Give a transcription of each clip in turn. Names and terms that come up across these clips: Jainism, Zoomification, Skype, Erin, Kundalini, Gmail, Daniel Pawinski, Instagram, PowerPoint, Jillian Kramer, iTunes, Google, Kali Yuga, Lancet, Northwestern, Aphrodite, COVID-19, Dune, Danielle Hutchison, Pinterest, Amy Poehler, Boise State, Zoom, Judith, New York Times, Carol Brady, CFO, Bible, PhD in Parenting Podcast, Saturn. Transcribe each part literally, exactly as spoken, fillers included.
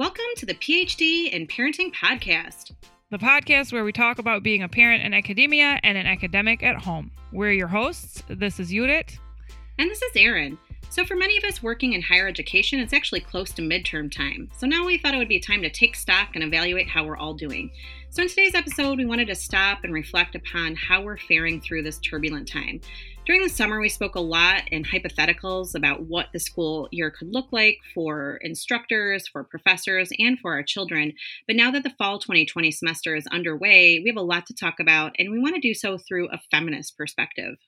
Welcome to the P H D in Parenting Podcast, the podcast where we talk about being a parent in academia and an academic at home. We're your hosts. This is Judith. And this is Erin. So for many of us working in higher education, it's actually close to midterm time. So now we thought it would be time to take stock and evaluate how we're all doing. So in today's episode, we wanted to stop and reflect upon how we're faring through this turbulent time. During the summer, we spoke a lot in hypotheticals about what the school year could look like for instructors, for professors, and for our children. But now that the fall twenty twenty semester is underway, we have a lot to talk about, and we want to do so through a feminist perspective.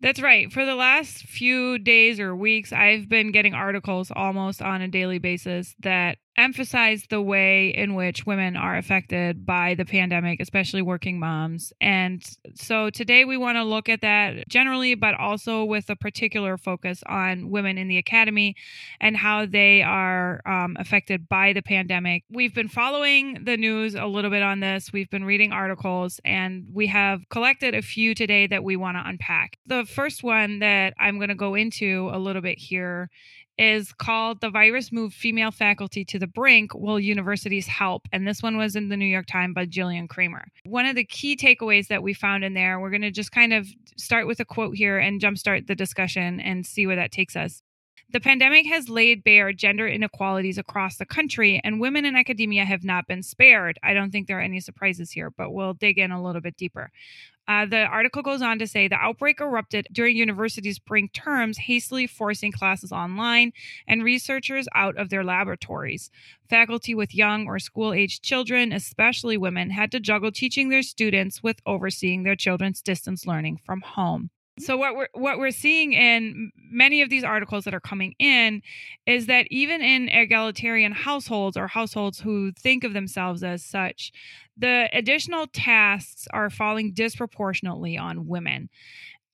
That's right. For the last few days or weeks, I've been getting articles almost on a daily basis that emphasize the way in which women are affected by the pandemic, especially working moms. And so today we want to look at that generally, but also with a particular focus on women in the academy and how they are um, affected by the pandemic. We've been following the news a little bit on this. We've been reading articles, and we have collected a few today that we want to unpack. The first one that I'm going to go into a little bit here is called "The Virus Moved Female Faculty to the Brink. Will Universities Help?" And this one was in the New York Times by Jillian Kramer. One of the key takeaways that we found in there, we're going to just kind of start with a quote here and jumpstart the discussion and see where that takes us. "The pandemic has laid bare gender inequalities across the country, and women in academia have not been spared." I don't think there are any surprises here, but we'll dig in a little bit deeper. Uh, the article goes on to say the outbreak erupted during universities' spring terms, hastily forcing classes online and researchers out of their laboratories. Faculty with young or school-aged children, especially women, had to juggle teaching their students with overseeing their children's distance learning from home. So what we're what we're seeing in many of these articles that are coming in is that even in egalitarian households or households who think of themselves as such, the additional tasks are falling disproportionately on women.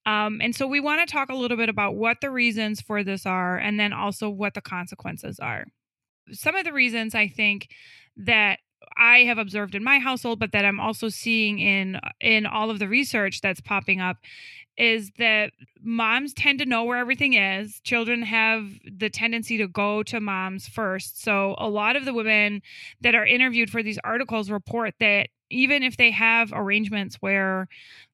Um, and so we want to talk a little bit about what the reasons for this are and then also what the consequences are. Some of the reasons I think that I have observed in my household, but that I'm also seeing in in all of the research that's popping up, is that moms tend to know where everything is. Children have the tendency to go to moms first. So a lot of the women that are interviewed for these articles report that even if they have arrangements where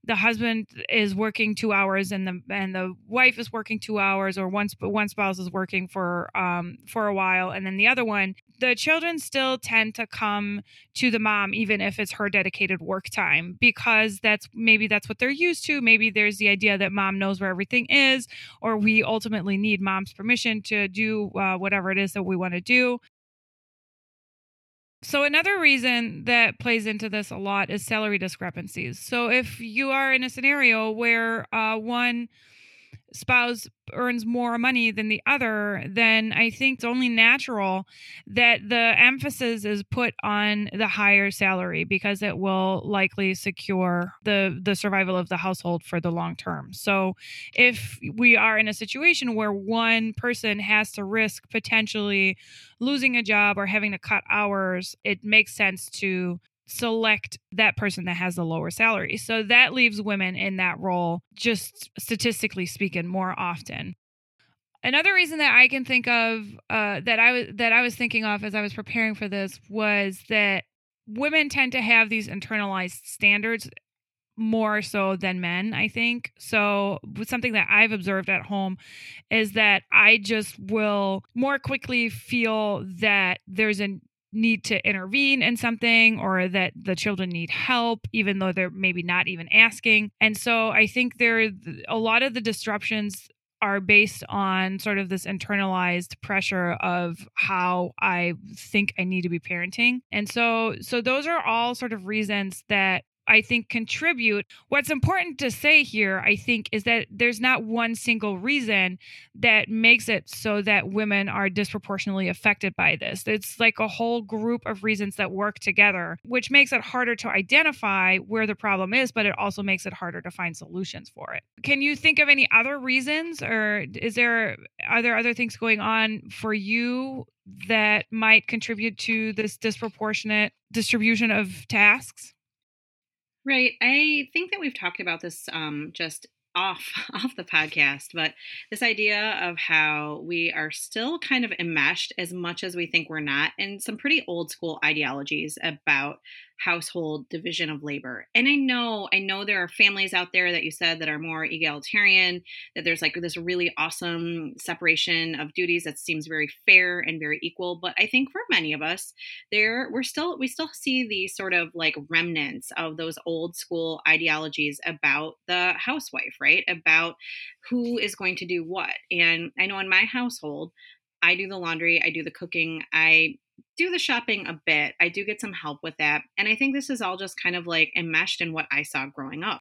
the husband is working two hours and the and the wife is working two hours, or one one spouse is working for um for a while and then the other one, the children still tend to come to the mom, even if it's her dedicated work time, because that's maybe that's what they're used to. Maybe there's the idea that mom knows where everything is, or we ultimately need mom's permission to do uh, whatever it is that we want to do. So another reason that plays into this a lot is salary discrepancies. So if you are in a scenario where uh, one spouse earns more money than the other, then I think it's only natural that the emphasis is put on the higher salary because it will likely secure the, the survival of the household for the long term. So if we are in a situation where one person has to risk potentially losing a job or having to cut hours, it makes sense to select that person that has the lower salary. So that leaves women in that role, just statistically speaking, more often. Another reason that I can think of uh, that I was that I was thinking of as I was preparing for this was that women tend to have these internalized standards more so than men, I think. So something that I've observed at home is that I just will more quickly feel that there's an need to intervene in something, or that the children need help, even though they're maybe not even asking. And so I think there a lot of the disruptions are based on sort of this internalized pressure of how I think I need to be parenting. And so, so those are all sort of reasons that I think contribute. What's important to say here, I think, is that there's not one single reason that makes it so that women are disproportionately affected by this. It's like a whole group of reasons that work together, which makes it harder to identify where the problem is, but it also makes it harder to find solutions for it. Can you think of any other reasons, or is there are there other things going on for you that might contribute to this disproportionate distribution of tasks? Right. I think that we've talked about this um, just off, off the podcast, but this idea of how we are still kind of enmeshed as much as we think we're not in some pretty old school ideologies about household division of labor. And I know, I know there are families out there that you said that are more egalitarian, that there's like this really awesome separation of duties that seems very fair and very equal. But I think for many of us there, we're still, we still see the sort of like remnants of those old school ideologies about the housewife, right? About who is going to do what. And I know in my household, I do the laundry, I do the cooking, I do the shopping a bit. I do get some help with that. And I think this is all just kind of like enmeshed in what I saw growing up.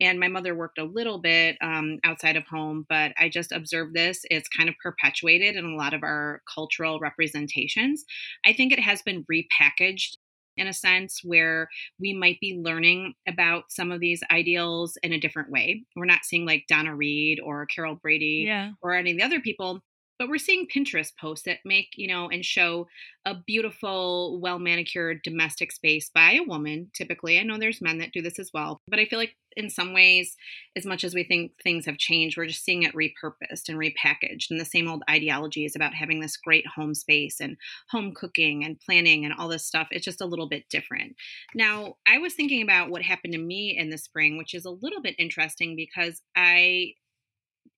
And my mother worked a little bit um, outside of home, but I just observed this. It's kind of perpetuated in a lot of our cultural representations. I think it has been repackaged in a sense where we might be learning about some of these ideals in a different way. We're not seeing like Donna Reed or Carol Brady yeah. or any of the other people. But we're seeing Pinterest posts that make, you know, and show a beautiful, well-manicured domestic space by a woman, typically. I know there's men that do this as well. But I feel like in some ways, as much as we think things have changed, we're just seeing it repurposed and repackaged. And the same old ideology is about having this great home space and home cooking and planning and all this stuff. It's just a little bit different. Now, I was thinking about what happened to me in the spring, which is a little bit interesting because I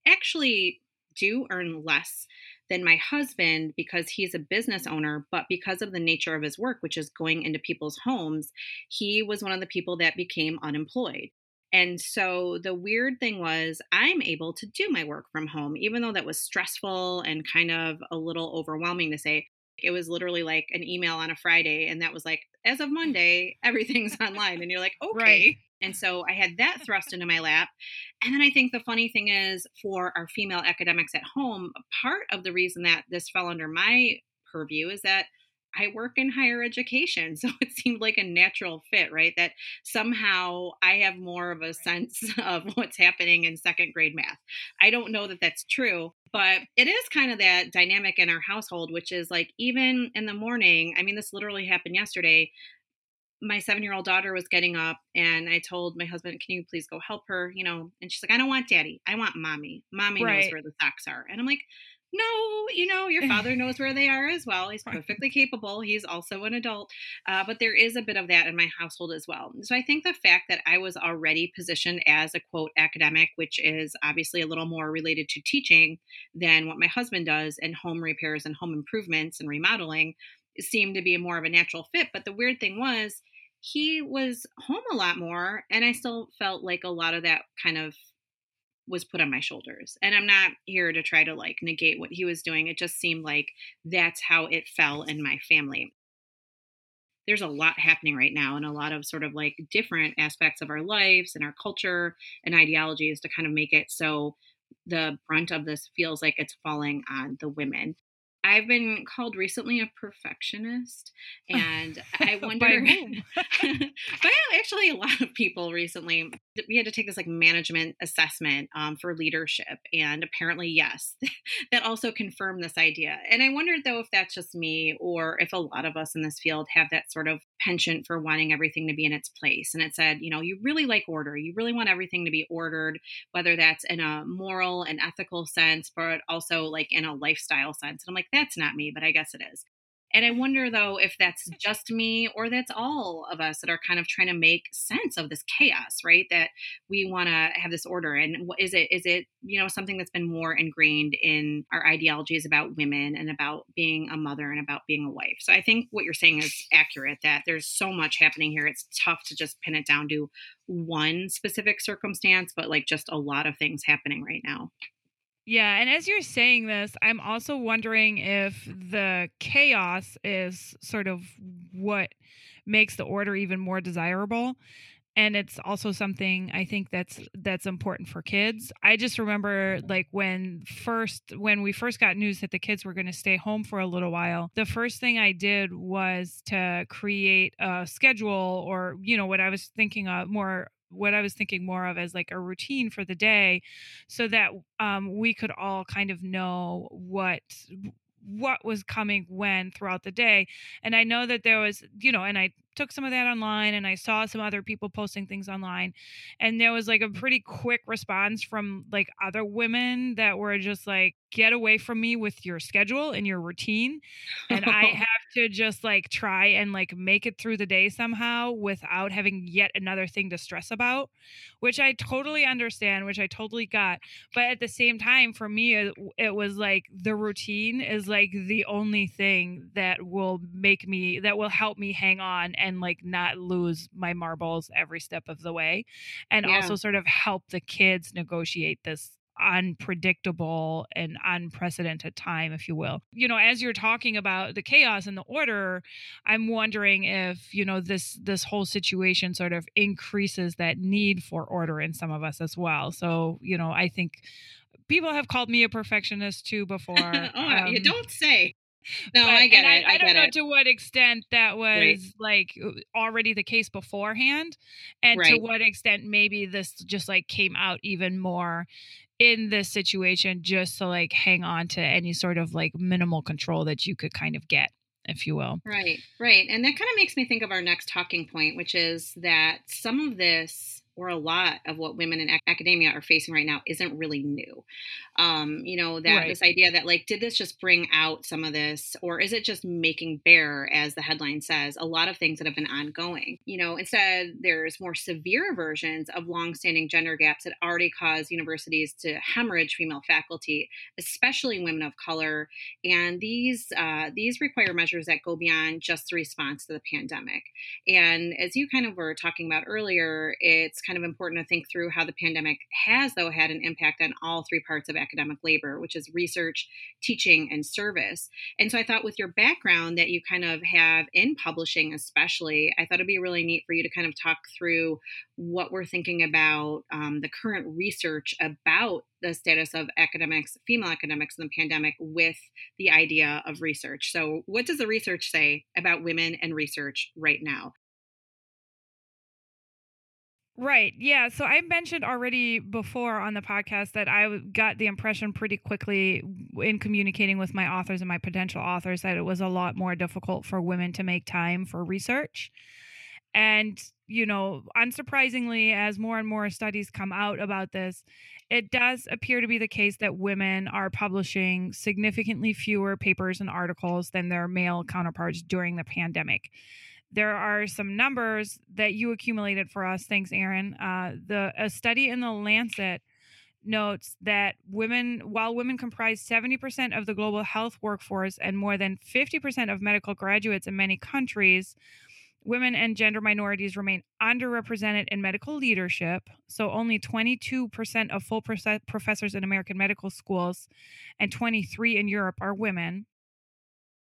actually do earn less than my husband because he's a business owner, but because of the nature of his work, which is going into people's homes, he was one of the people that became unemployed. And so the weird thing was I'm able to do my work from home, even though that was stressful and kind of a little overwhelming to say. It was literally like an email on a Friday, and that was like, as of Monday, everything's online. And you're like, okay. Right. And so I had that thrust into my lap. And then I think the funny thing is for our female academics at home, part of the reason that this fell under my purview is that I work in higher education. So it seemed like a natural fit, right? That somehow I have more of a sense of what's happening in second grade math. I don't know that that's true, but it is kind of that dynamic in our household, which is like, even in the morning, I mean, this literally happened yesterday. My seven-year-old daughter was getting up and I told my husband, can you please go help her? You know, and she's like, I don't want daddy. I want mommy. Mommy right. knows where the socks are. And I'm like, no, you know, your father knows where they are as well. He's perfectly capable. He's also an adult. Uh, but there is a bit of that in my household as well. So I think the fact that I was already positioned as a quote academic, which is obviously a little more related to teaching than what my husband does and home repairs and home improvements and remodeling, seemed to be more of a natural fit. But the weird thing was he was home a lot more. And I still felt like a lot of that kind of was put on my shoulders. And I'm not here to try to like negate what he was doing. It just seemed like that's how it fell in my family. There's a lot happening right now and a lot of sort of like different aspects of our lives and our culture and ideologies to kind of make it so the brunt of this feels like it's falling on the women. I've been called recently a perfectionist, and I wonder, but actually a lot of people recently, we had to take this like management assessment um, for leadership. And apparently, yes, that also confirmed this idea. And I wondered though, if that's just me or if a lot of us in this field have that sort of penchant for wanting everything to be in its place. And it said, you know, you really like order. You really want everything to be ordered, whether that's in a moral and ethical sense, but also like in a lifestyle sense. And I'm like, that's not me, but I guess it is. And I wonder, though, if that's just me or that's all of us that are kind of trying to make sense of this chaos, right? That we want to have this order. And is it, is it, you know, something that's been more ingrained in our ideologies about women and about being a mother and about being a wife? So I think what you're saying is accurate, that there's so much happening here. It's tough to just pin it down to one specific circumstance, but like just a lot of things happening right now. Yeah. And as you're saying this, I'm also wondering if the chaos is sort of what makes the order even more desirable. And it's also something I think that's that's important for kids. I just remember like when first when we first got news that the kids were going to stay home for a little while, the first thing I did was to create a schedule or, you know, what I was thinking of more what I was thinking more of as like a routine for the day so that um, we could all kind of know what what was coming when throughout the day. And I know that there was, you know, and I took some of that online and I saw some other people posting things online, and there was like a pretty quick response from like other women that were just like, get away from me with your schedule and your routine. And I have to just like try and like make it through the day somehow without having yet another thing to stress about, which I totally understand, which I totally got. But at the same time, for me, it, it was like the routine is like the only thing that will make me, that will help me hang on and like not lose my marbles every step of the way. And yeah. also sort of help the kids negotiate this unpredictable and unprecedented time, if you will. You know, as you're talking about the chaos and the order, I'm wondering if, you know, this this whole situation sort of increases that need for order in some of us as well. So, you know, I think people have called me a perfectionist too before. oh, um, you don't say. No, but, I get it. I, I, I don't know it. to what extent that was right. like already the case beforehand, and right. to what extent maybe this just like came out even more in this situation, just to like hang on to any sort of like minimal control that you could kind of get, if you will. Right, right. And that kind of makes me think of our next talking point, which is that some of this, or a lot of what women in academia are facing right now, isn't really new. Um, you know, that right. this idea that like, did this just bring out some of this, or is it just making bare, as the headline says, a lot of things that have been ongoing? You know, instead, there's more severe versions of longstanding gender gaps that already cause universities to hemorrhage female faculty, especially women of color. And these uh, these require measures that go beyond just the response to the pandemic. And as you kind of were talking about earlier, it's kind of important to think through how the pandemic has, though, had an impact on all three parts of academic labor, which is research, teaching, and service. And so I thought with your background that you kind of have in publishing especially, I thought it'd be really neat for you to kind of talk through what we're thinking about um, the current research about the status of academics, female academics in the pandemic with the idea of research. So what does the research say about women and research right now? Right. Yeah. So I mentioned already before on the podcast that I got the impression pretty quickly in communicating with my authors and my potential authors that it was a lot more difficult for women to make time for research. And, you know, unsurprisingly, as more and more studies come out about this, it does appear to be the case that women are publishing significantly fewer papers and articles than their male counterparts during the pandemic. There are some numbers that you accumulated for us. Thanks, Erin. Uh, the a study in the Lancet notes that women, while women comprise seventy percent of the global health workforce and more than fifty percent of medical graduates in many countries, women and gender minorities remain underrepresented in medical leadership. So only twenty-two percent of full professors in American medical schools and twenty-three percent in Europe are women,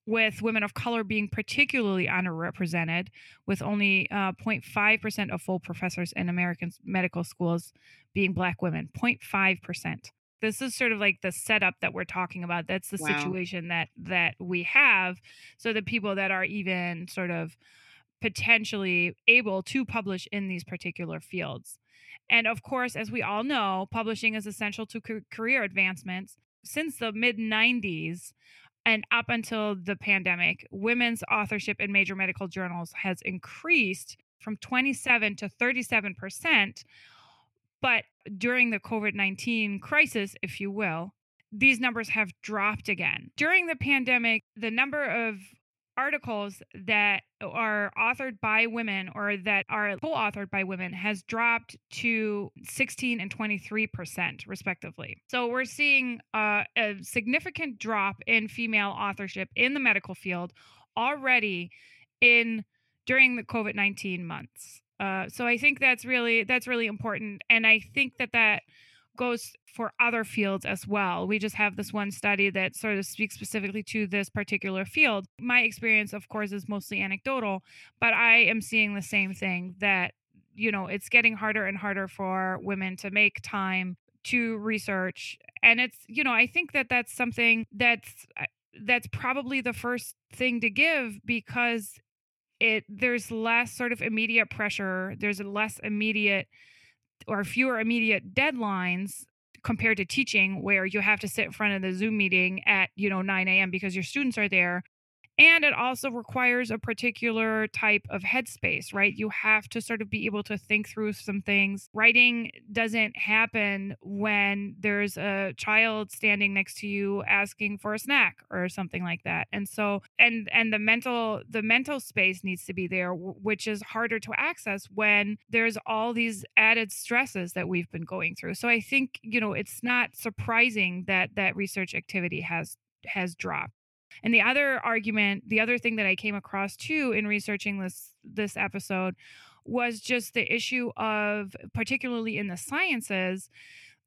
with women of color being particularly underrepresented, with only uh, zero point five percent of full professors in American medical schools being Black women, zero point five percent. This is sort of like the setup that we're talking about. That's the wow. situation that that we have. So the people that are even sort of potentially able to publish in these particular fields. And of course, as we all know, publishing is essential to c- career advancements. Since the mid nineties, and up until the pandemic, women's authorship in major medical journals has increased from twenty-seven to thirty-seven percent. But during the COVID nineteen crisis, if you will, these numbers have dropped again. During the pandemic, the number of articles that are authored by women or that are co-authored by women has dropped to sixteen and twenty-three percent, respectively. So we're seeing uh, a significant drop in female authorship in the medical field already in during the COVID nineteen months. Uh, so I think that's really that's really important, and I think that that goes for other fields as well. We just have this one study that sort of speaks specifically to this particular field. My experience, of course, is mostly anecdotal, but I am seeing the same thing that, you know, it's getting harder and harder for women to make time to research. And it's, you know, I think that that's something that's, that's probably the first thing to give, because it, there's less sort of immediate pressure. There's less immediate or fewer immediate deadlines compared to teaching, where you have to sit in front of the Zoom meeting at, you know, nine a.m. because your students are there. And it also requires a particular type of headspace, right? You have to sort of be able to think through some things. Writing doesn't happen when there's a child standing next to you asking for a snack or something like that. And so, and and the mental the mental space needs to be there, which is harder to access when there's all these added stresses that we've been going through. So I think, you know, it's not surprising that that research activity has has dropped. And the other argument, the other thing that I came across too in researching this this episode was just the issue of, particularly in the sciences,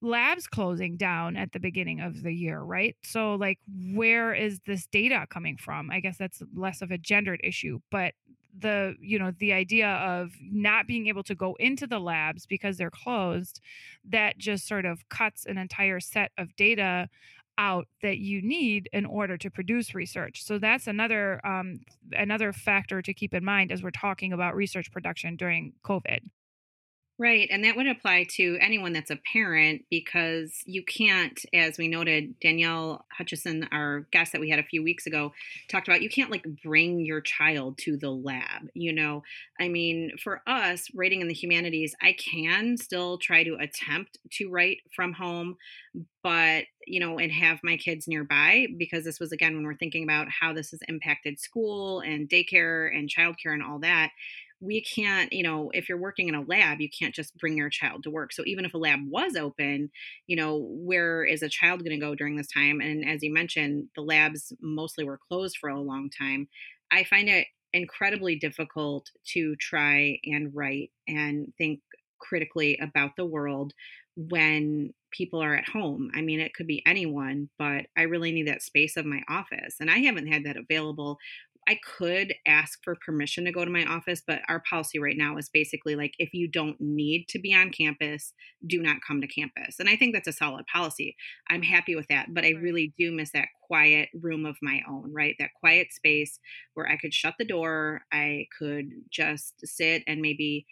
labs closing down at the beginning of the year, right? So like, where is this data coming from? I guess that's less of a gendered issue, but the, you know, the idea of not being able to go into the labs because they're closed, that just sort of cuts an entire set of data out that you need in order to produce research. So that's another um, another factor to keep in mind as we're talking about research production during COVID. Right. And that would apply to anyone that's a parent, because you can't, as we noted, Danielle Hutchison, our guest that we had a few weeks ago, talked about, you can't like bring your child to the lab. You know, I mean, for us, writing in the humanities, I can still try to attempt to write from home, but, you know, and have my kids nearby, because this was, again, when we're thinking about how this has impacted school and daycare and childcare and all that. We can't, you know, if you're working in a lab, you can't just bring your child to work. So even if a lab was open, you know, where is a child going to go during this time? And as you mentioned, the labs mostly were closed for a long time. I find it incredibly difficult to try and write and think critically about the world when people are at home. I mean, it could be anyone, but I really need that space of my office. And I haven't had that available. I could ask for permission to go to my office, but our policy right now is basically like, if you don't need to be on campus, do not come to campus. And I think that's a solid policy. I'm happy with that, but I really do miss that quiet room of my own, right? That quiet space where I could shut the door. I could just sit and maybe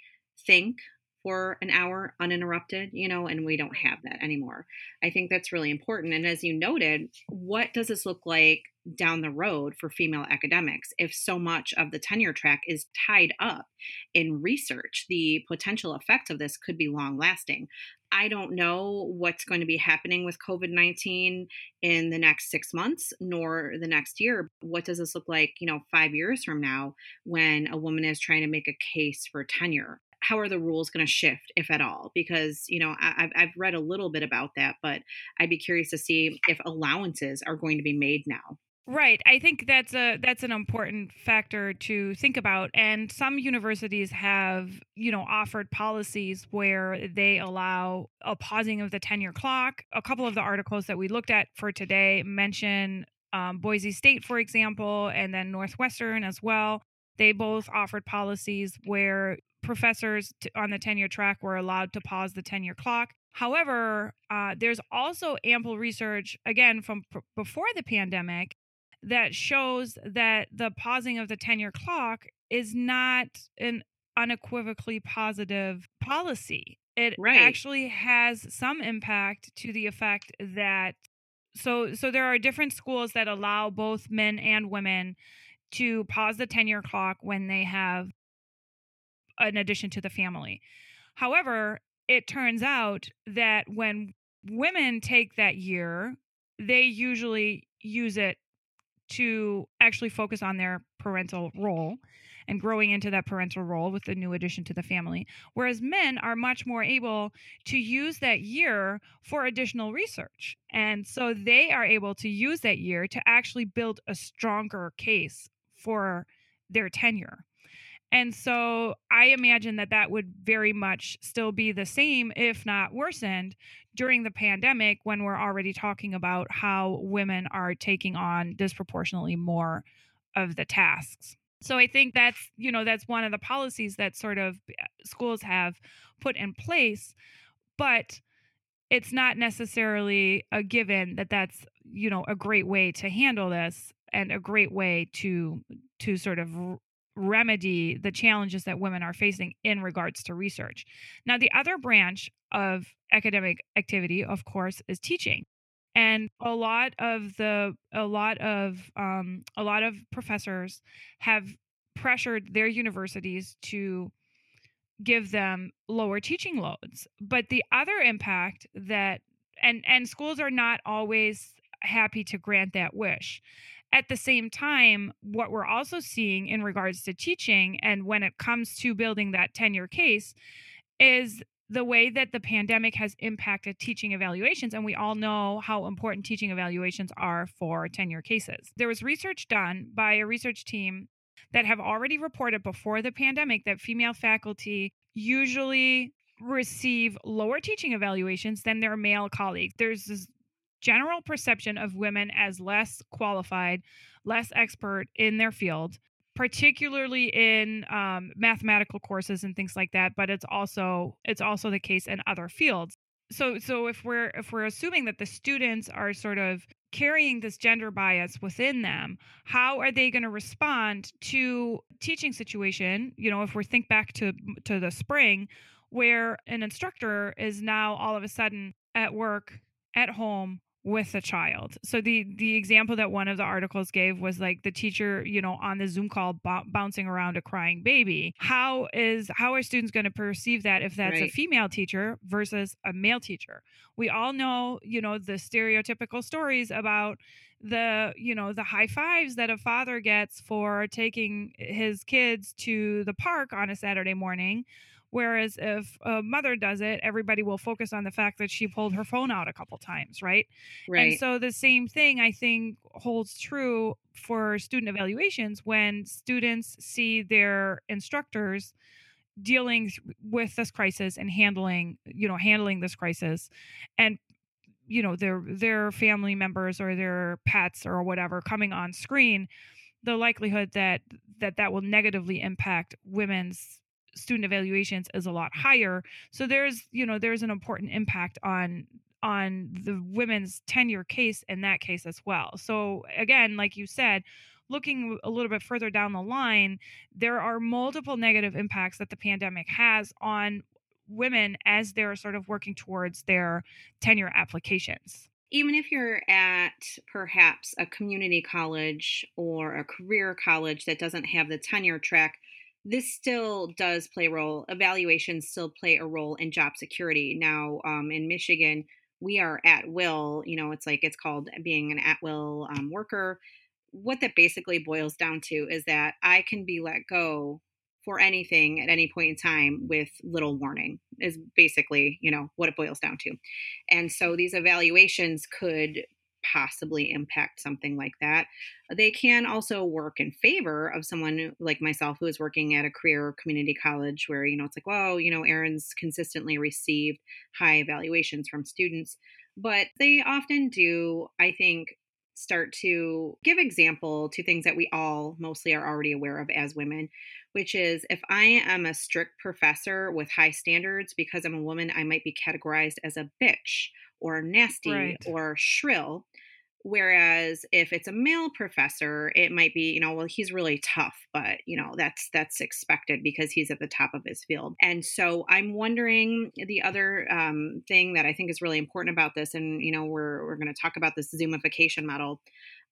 think for an hour uninterrupted, you know, and we don't have that anymore. I think that's really important. And as you noted, what does this look like down the road for female academics if so much of the tenure track is tied up in research? The potential effects of this could be long lasting. I don't know what's going to be happening with COVID nineteen in the next six months, nor the next year. What does this look like, you know, five years from now when a woman is trying to make a case for tenure? How are the rules going to shift, if at all? Because, you know, I've, I've read a little bit about that, but I'd be curious to see if allowances are going to be made now. Right. I think that's a that's an important factor to think about. And some universities have, you know, offered policies where they allow a pausing of the tenure clock. A couple of the articles that we looked at for today mention um, Boise State, for example, and then Northwestern as well. They both offered policies where professors on the tenure track were allowed to pause the tenure clock. However, uh, there's also ample research, again, from p- before the pandemic, that shows that the pausing of the tenure clock is not an unequivocally positive policy. It right. actually has some impact to the effect that, so so there are different schools that allow both men and women to pause the tenure clock when they have an addition to the family. However, it turns out that when women take that year, they usually use it to actually focus on their parental role and growing into that parental role with the new addition to the family. Whereas men are much more able to use that year for additional research. And so they are able to use that year to actually build a stronger case for their tenure. And so I imagine that that would very much still be the same, if not worsened, during the pandemic when we're already talking about how women are taking on disproportionately more of the tasks. So I think that's, you know, that's one of the policies that sort of schools have put in place, but it's not necessarily a given that that's, you know, a great way to handle this and a great way to to sort of remedy the challenges that women are facing in regards to research. Now, the other branch of academic activity, of course, is teaching. And a lot of the a lot of um, a lot of professors have pressured their universities to give them lower teaching loads. But the other impact that and and schools are not always happy to grant that wish. At the same time, what we're also seeing in regards to teaching and when it comes to building that tenure case is the way that the pandemic has impacted teaching evaluations. And we all know how important teaching evaluations are for tenure cases. There was research done by a research team that have already reported before the pandemic that female faculty usually receive lower teaching evaluations than their male colleagues. There's this general perception of women as less qualified, less expert in their field, particularly in um, mathematical courses and things like that. But it's also it's also the case in other fields. So so if we're if we're assuming that the students are sort of carrying this gender bias within them, how are they going to respond to teaching situation? You know, if we think back to to the spring, where an instructor is now all of a sudden at work, at home, with a child. So the the example that one of the articles gave was like the teacher, you know, on the Zoom call b- bouncing around a crying baby. How is how are students going to perceive that if that's right. a female teacher versus a male teacher? We all know, you know, the stereotypical stories about the, you know, the high fives that a father gets for taking his kids to the park on a Saturday morning. Whereas if a mother does it, everybody will focus on the fact that she pulled her phone out a couple times, right? Right. And so the same thing, I think, holds true for student evaluations when students see their instructors dealing with this crisis and handling, you know, handling this crisis and, you know, their their family members or their pets or whatever coming on screen, the likelihood that that, that will negatively impact women's student evaluations is a lot higher. So there's, you know, there's an important impact on, on the women's tenure case in that case as well. So again, like you said, looking a little bit further down the line, there are multiple negative impacts that the pandemic has on women as they're sort of working towards their tenure applications. Even if you're at perhaps a community college or a career college that doesn't have the tenure track, this still does play a role. Evaluations still play a role in job security. Now, um, in Michigan, we are at will. You know, it's like it's called being an at will um, worker. What that basically boils down to is that I can be let go for anything at any point in time with little warning is basically, you know, what it boils down to. And so these evaluations could possibly impact something like that. They can also work in favor of someone like myself who is working at a career or community college where, you know, it's like, well, you know, Erin's consistently received high evaluations from students, but they often do, I think, start to give example to things that we all mostly are already aware of as women, which is if I am a strict professor with high standards because I'm a woman, I might be categorized as a bitch or nasty right. or shrill. Whereas if it's a male professor, it might be, you know, well, he's really tough, but you know, that's, that's expected because he's at the top of his field. And so I'm wondering the other um, thing that I think is really important about this. And, you know, we're, we're going to talk about this Zoomification model.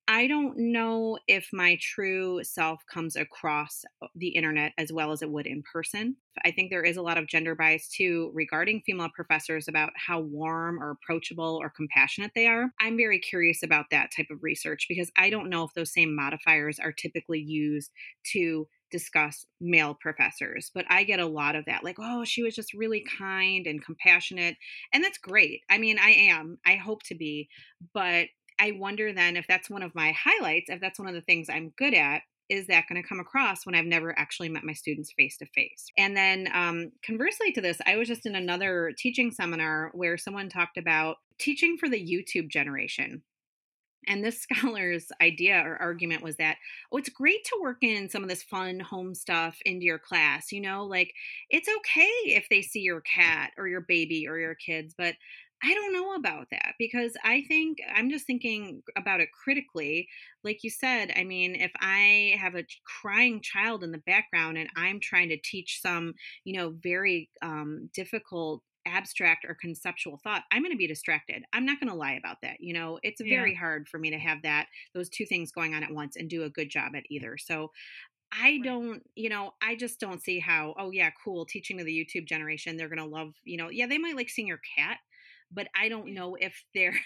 I don't know if my true self comes across the internet as well as it would in person. I think there is a lot of gender bias too regarding female professors about how warm or approachable or compassionate they are. I'm very curious about that type of research because I don't know if those same modifiers are typically used to discuss male professors, but I get a lot of that, like, oh, she was just really kind and compassionate. And that's great. I mean, I am, I hope to be, but I wonder then if that's one of my highlights, if that's one of the things I'm good at, is that going to come across when I've never actually met my students face to face? And then um, conversely to this, I was just in another teaching seminar where someone talked about teaching for the YouTube generation. And this scholar's idea or argument was that, oh, it's great to work in some of this fun home stuff into your class. You know, like it's okay if they see your cat or your baby or your kids, but I don't know about that because I think I'm just thinking about it critically. Like you said, I mean, if I have a crying child in the background and I'm trying to teach some, you know, very um, difficult abstract or conceptual thought, I'm going to be distracted. I'm not going to lie about that. You know, it's very yeah. hard for me to have that, those two things going on at once and do a good job at either. So I don't, you know, I just don't see how, oh yeah, cool. Teaching to the YouTube generation, they're going to love, you know, yeah, they might like seeing your cat, but I don't know if they're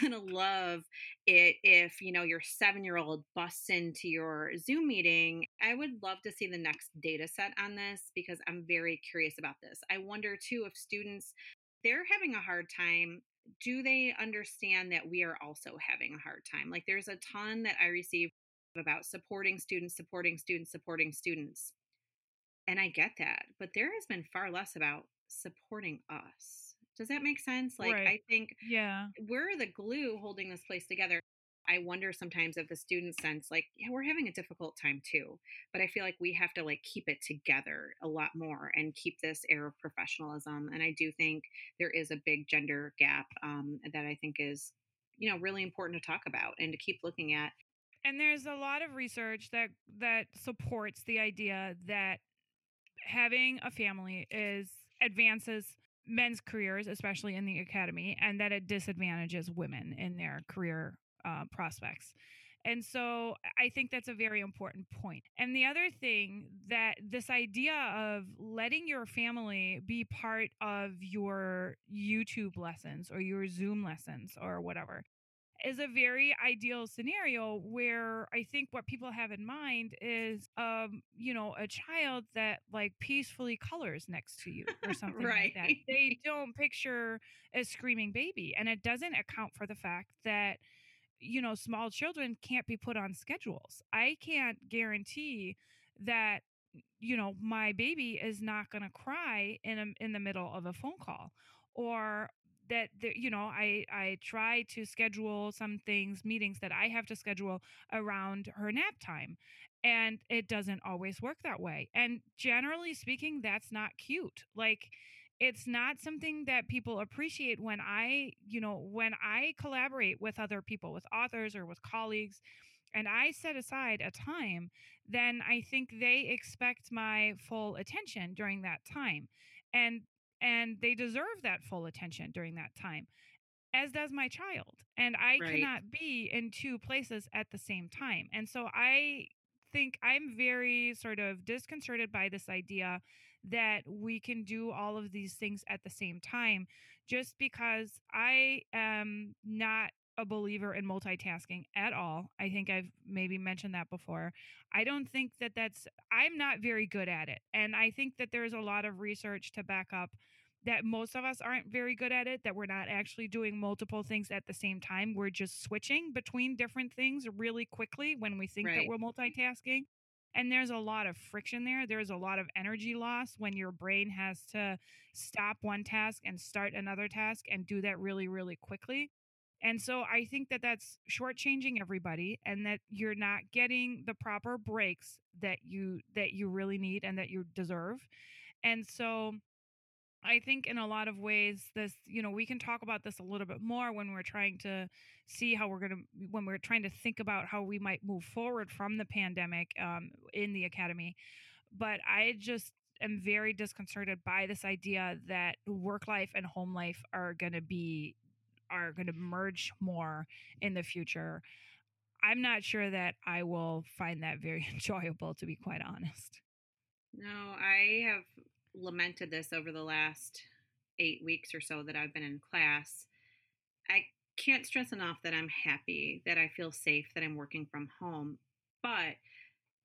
going to love it if, you know, your seven-year-old busts into your Zoom meeting. I would love to see the next data set on this because I'm very curious about this. I wonder too, if students, they're having a hard time, do they understand that we are also having a hard time? Like there's a ton that I receive about supporting students, supporting students, supporting students. And I get that, but there has been far less about supporting us. Does that make sense? Like, right. I think yeah. we're the glue holding this place together. I wonder sometimes if the students sense like, yeah, we're having a difficult time too, but I feel like we have to like keep it together a lot more and keep this air of professionalism. And I do think there is a big gender gap um, that I think is, you know, really important to talk about and to keep looking at. And there's a lot of research that that supports the idea that having a family is advances men's careers, especially in the academy, and that it disadvantages women in their career uh, prospects. And so I think that's a very important point. And the other thing that this idea of letting your family be part of your YouTube lessons or your Zoom lessons or whatever is a very ideal scenario where I think what people have in mind is, um, you know, a child that like peacefully colors next to you or something right. like that. They don't picture a screaming baby. And it doesn't account for the fact that, you know, small children can't be put on schedules. I can't guarantee that, you know, my baby is not going to cry in a, in the middle of a phone call or that, the, you know, I, I try to schedule some things, meetings that I have to schedule around her nap time. And it doesn't always work that way. And generally speaking, that's not cute. Like, it's not something that people appreciate when I, you know, when I collaborate with other people, with authors or with colleagues, and I set aside a time, then I think they expect my full attention during that time. And And they deserve that full attention during that time, as does my child. And I right. cannot be in two places at the same time. And so I think I'm very sort of disconcerted by this idea that we can do all of these things at the same time, just because I am not a believer in multitasking at all. I think I've maybe mentioned that before. I don't think that that's, I'm not very good at it. And I think that there's a lot of research to back up that most of us aren't very good at it, that we're not actually doing multiple things at the same time. We're just switching between different things really quickly when we think right. that we're multitasking. And there's a lot of friction there. There's a lot of energy loss when your brain has to stop one task and start another task and do that really, really quickly. And so I think that that's shortchanging everybody and that you're not getting the proper breaks that you that you really need and that you deserve. And so I think in a lot of ways this, you know, we can talk about this a little bit more when we're trying to see how we're going to when we're trying to think about how we might move forward from the pandemic um, in the academy. But I just am very disconcerted by this idea that work life and home life are going to be are going to merge more in the future. I'm not sure that I will find that very enjoyable, to be quite honest. No, I have lamented this over the last eight weeks or so that I've been in class. I can't stress enough that I'm happy, that I feel safe, that I'm working from home. But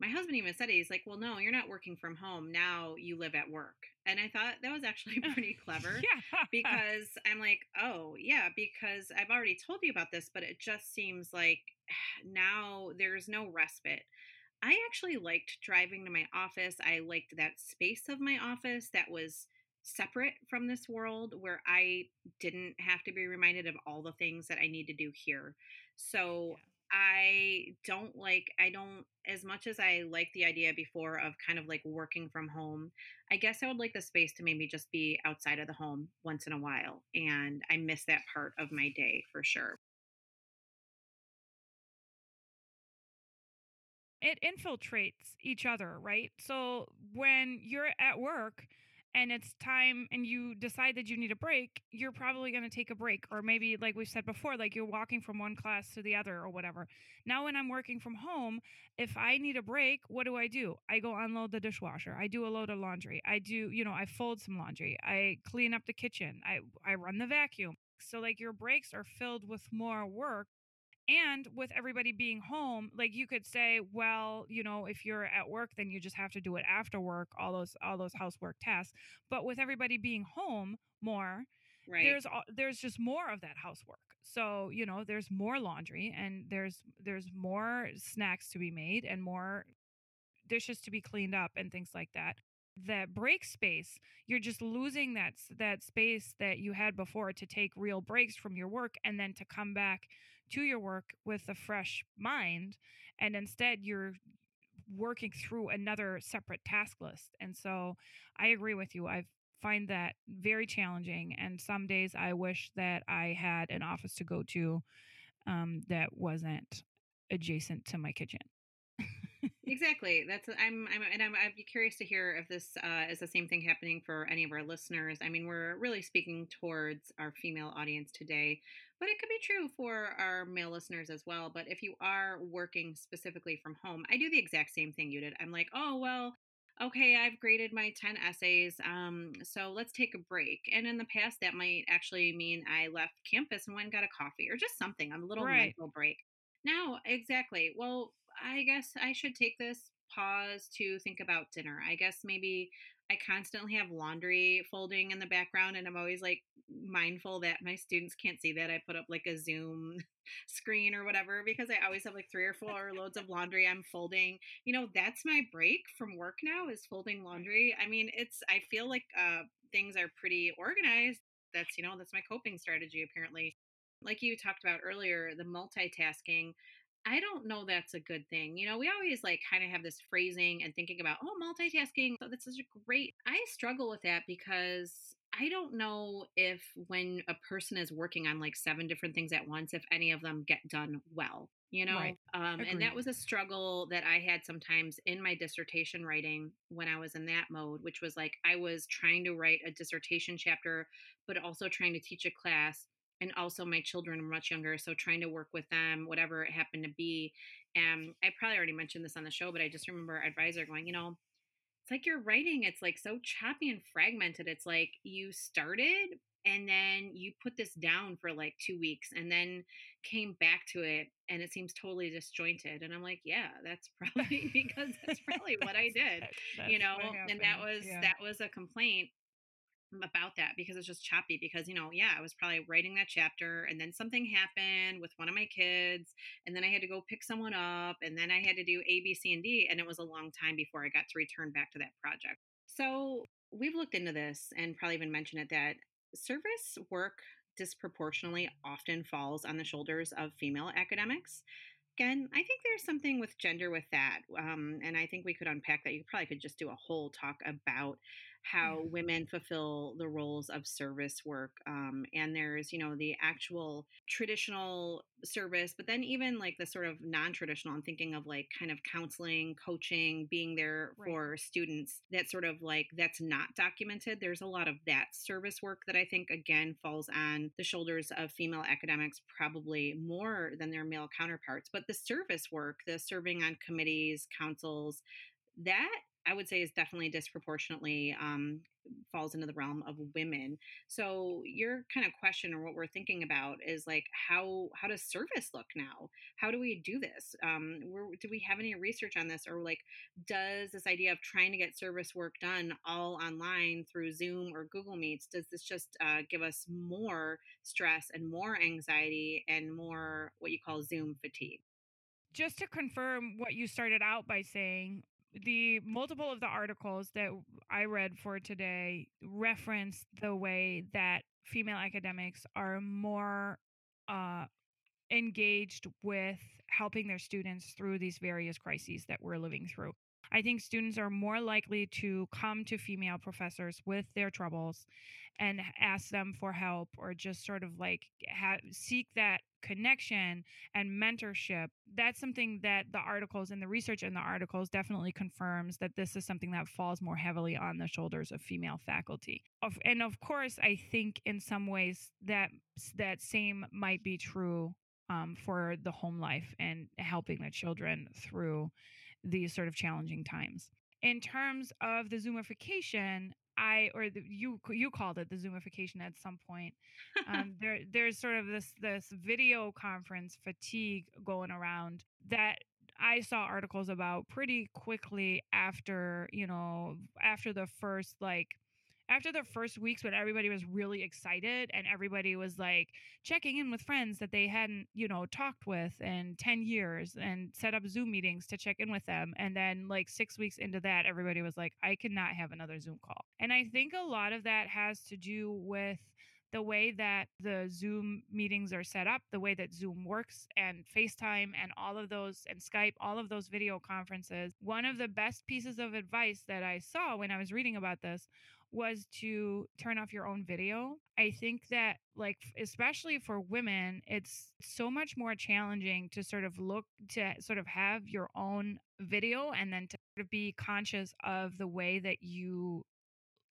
my husband even said it. He's like, well, no, you're not working from home. Now you live at work. And I thought that was actually pretty clever yeah. because I'm like, oh, yeah, because I've already told you about this, but it just seems like now there's no respite. I actually liked driving to my office. I liked that space of my office that was separate from this world where I didn't have to be reminded of all the things that I need to do here. So yeah. I don't like, I don't, as much as I like the idea before of kind of like working from home, I guess I would like the space to maybe just be outside of the home once in a while. And I miss that part of my day for sure. It infiltrates each other, right? So when you're at work and it's time and you decide that you need a break, you're probably going to take a break. Or maybe, like we said before, like you're walking from one class to the other or whatever. Now, when I'm working from home, if I need a break, what do I do? I go unload the dishwasher. I do a load of laundry. I do, you know, I fold some laundry. I clean up the kitchen. I, I run the vacuum. So like your breaks are filled with more work. And with everybody being home, like you could say, well, you know, if you're at work, then you just have to do it after work, all those all those housework tasks. But with everybody being home more, right. there's there's just more of that housework. So, you know, there's more laundry and there's there's more snacks to be made and more dishes to be cleaned up and things like that. That break space, you're just losing that that space that you had before to take real breaks from your work and then to come back to your work with a fresh mind. And instead, you're working through another separate task list. And so I agree with you. I find that very challenging. And some days I wish that I had an office to go to um, that wasn't adjacent to my kitchen. Exactly. That's I'm I'm and I'm, I'd be curious to hear if this uh, is the same thing happening for any of our listeners. I mean, we're really speaking towards our female audience today, but it could be true for our male listeners as well. But if you are working specifically from home, I do the exact same thing you did. I'm like, oh, well, okay, I've graded my ten essays. Um, so let's take a break. And in the past, that might actually mean I left campus and went and got a coffee or just something, a little right. mental break. Now, exactly. Well, I guess I should take this pause to think about dinner. I guess maybe I constantly have laundry folding in the background, and I'm always like mindful that my students can't see that. I put up like a Zoom screen or whatever, because I always have like three or four loads of laundry I'm folding. You know, that's my break from work now, is folding laundry. I mean, it's, I feel like uh, things are pretty organized. That's, you know, that's my coping strategy apparently. Like you talked about earlier, the multitasking, I don't know that's a good thing. You know, we always like kind of have this phrasing and thinking about, oh, multitasking. So this is great. I struggle with that because I don't know if when a person is working on like seven different things at once, if any of them get done well, you know, right. um, and that was a struggle that I had sometimes in my dissertation writing when I was in that mode, which was like, I was trying to write a dissertation chapter, but also trying to teach a class. And also my children are much younger, so trying to work with them, whatever it happened to be. Um, I probably already mentioned this on the show, but I just remember our advisor going, you know, it's like your writing, it's like so choppy and fragmented. It's like you started and then you put this down for like two weeks and then came back to it and it seems totally disjointed. And I'm like, yeah, that's probably because that's probably what I did, that's you know, and that was, yeah. that was a complaint about that, because it's just choppy, because, you know, yeah, I was probably writing that chapter and then something happened with one of my kids and then I had to go pick someone up and then I had to do A, B, C, and D. And it was a long time before I got to return back to that project. So we've looked into this and probably even mentioned it, that service work disproportionately often falls on the shoulders of female academics. Again, I think there's something with gender with that. Um, and I think we could unpack that. You probably could just do a whole talk about how mm-hmm. women fulfill the roles of service work. Um, and there's, you know, the actual traditional service, but then even like the sort of non-traditional, I'm thinking of like kind of counseling, coaching, being there right. for students, that sort of like, that's not documented. There's a lot of that service work that I think, again, falls on the shoulders of female academics, probably more than their male counterparts. But the service work, the serving on committees, councils, that I would say is definitely disproportionately um, falls into the realm of women. So your kind of question, or what we're thinking about, is like, how how does service look now? How do we do this? Um, we're, do we have any research on this? Or like, does this idea of trying to get service work done all online through Zoom or Google Meets, does this just uh, give us more stress and more anxiety and more what you call Zoom fatigue? Just to confirm what you started out by saying, the multiple of the articles that I read for today reference the way that female academics are more uh, engaged with helping their students through these various crises that we're living through. I think students are more likely to come to female professors with their troubles and ask them for help, or just sort of like ha- seek that connection and mentorship. That's something that the articles and the research in the articles definitely confirms, that this is something that falls more heavily on the shoulders of female faculty. Of, and of course, I think in some ways that that same might be true um, for the home life and helping the children through these sort of challenging times. In terms of the Zoomification, I or the, you you called it the Zoomification at some point. Um, there there's sort of this this video conference fatigue going around that I saw articles about pretty quickly after you know after the first like. After the first weeks when everybody was really excited and everybody was like checking in with friends that they hadn't, you know, talked with in ten years and set up Zoom meetings to check in with them. And then like six weeks into that, everybody was like, I cannot have another Zoom call. And I think a lot of that has to do with the way that the Zoom meetings are set up, the way that Zoom works, and FaceTime and all of those, and Skype, all of those video conferences. One of the best pieces of advice that I saw when I was reading about this was to turn off your own video. I think that, like, especially for women, it's so much more challenging to sort of look to sort of have your own video and then to sort of be conscious of the way that you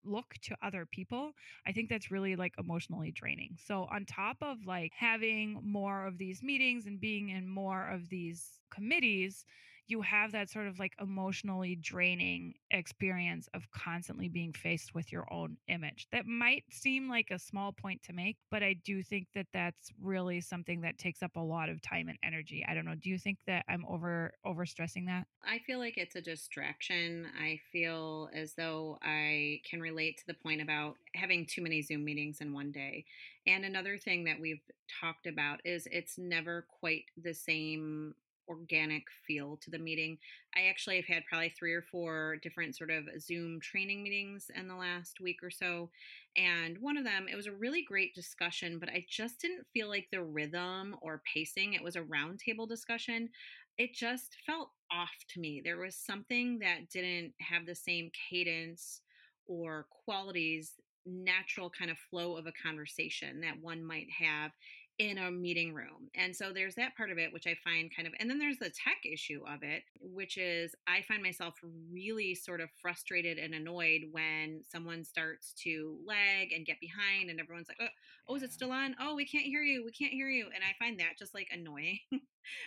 look to other people. I think that's really like emotionally draining. So on top of like having more of these meetings and being in more of these committees, you have that sort of like emotionally draining experience of constantly being faced with your own image. That might seem like a small point to make, but I do think that that's really something that takes up a lot of time and energy. I don't know. Do you think that I'm over overstressing that? I feel like it's a distraction. I feel as though I can relate to the point about having too many Zoom meetings in one day. And another thing that we've talked about is it's never quite the same organic feel to the meeting. I actually have had probably three or four different sort of Zoom training meetings in the last week or so. And one of them, it was a really great discussion, but I just didn't feel like the rhythm or pacing. It was a roundtable discussion. It just felt off to me. There was something that didn't have the same cadence or qualities, natural kind of flow of a conversation that one might have in a meeting room. And so there's that part of it, which I find kind of, and then there's the tech issue of it, which is I find myself really sort of frustrated and annoyed when someone starts to lag and get behind and everyone's like, oh, oh is it still on? Oh, we can't hear you. We can't hear you. And I find that just like annoying,